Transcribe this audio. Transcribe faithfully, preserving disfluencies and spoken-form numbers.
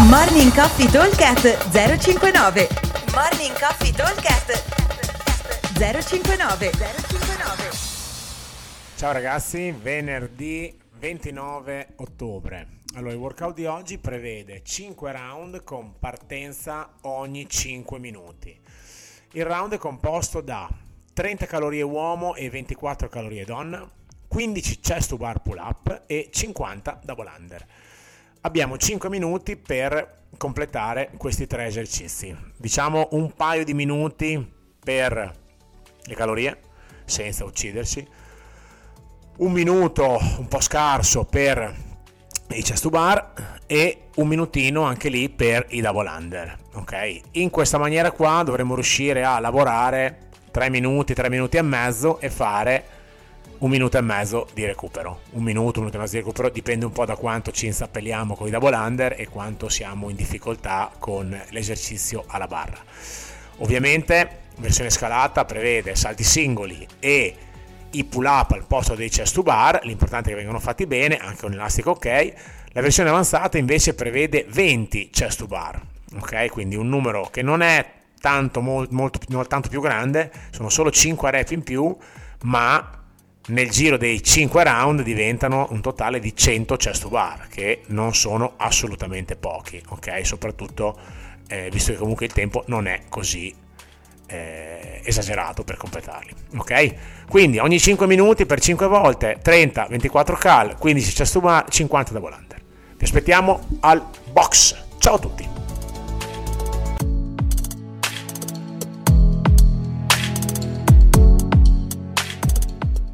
Morning Coffee Dolcast zero cinquantanove. Morning Coffee Dolcast zero cinquantanove. Ciao ragazzi, venerdì ventinove ottobre. Allora, il workout di oggi prevede cinque round con partenza ogni cinque minuti. Il round è composto da trenta calorie uomo e ventiquattro calorie donna, quindici chest to bar pull up e cinquanta double under. Abbiamo cinque minuti per completare questi tre esercizi. Diciamo un paio di minuti per le calorie, senza ucciderci. Un minuto un po' scarso per i chest to bar e un minutino anche lì per i double under. Ok? In questa maniera qua dovremo riuscire a lavorare tre minuti, tre minuti e mezzo e fare un minuto e mezzo di recupero, un minuto, un minuto e mezzo di recupero, dipende un po' da quanto ci insappelliamo con i double under e quanto siamo in difficoltà con l'esercizio alla barra. Ovviamente versione scalata prevede salti singoli e i pull up al posto dei chest to bar, l'importante è che vengano fatti bene, anche un elastico ok. La versione avanzata invece prevede venti chest to bar, ok? Quindi un numero che non è tanto, molto, molto, non tanto più grande, sono solo cinque rep in più, ma nel giro dei cinque round diventano un totale di cento chest to bar, che non sono assolutamente pochi, ok? Soprattutto eh, visto che comunque il tempo non è così eh, esagerato per completarli, ok? Quindi ogni cinque minuti per cinque volte, trenta, ventiquattro cal, quindici chest to bar, cinquanta double under. Vi aspettiamo al box. Ciao a tutti!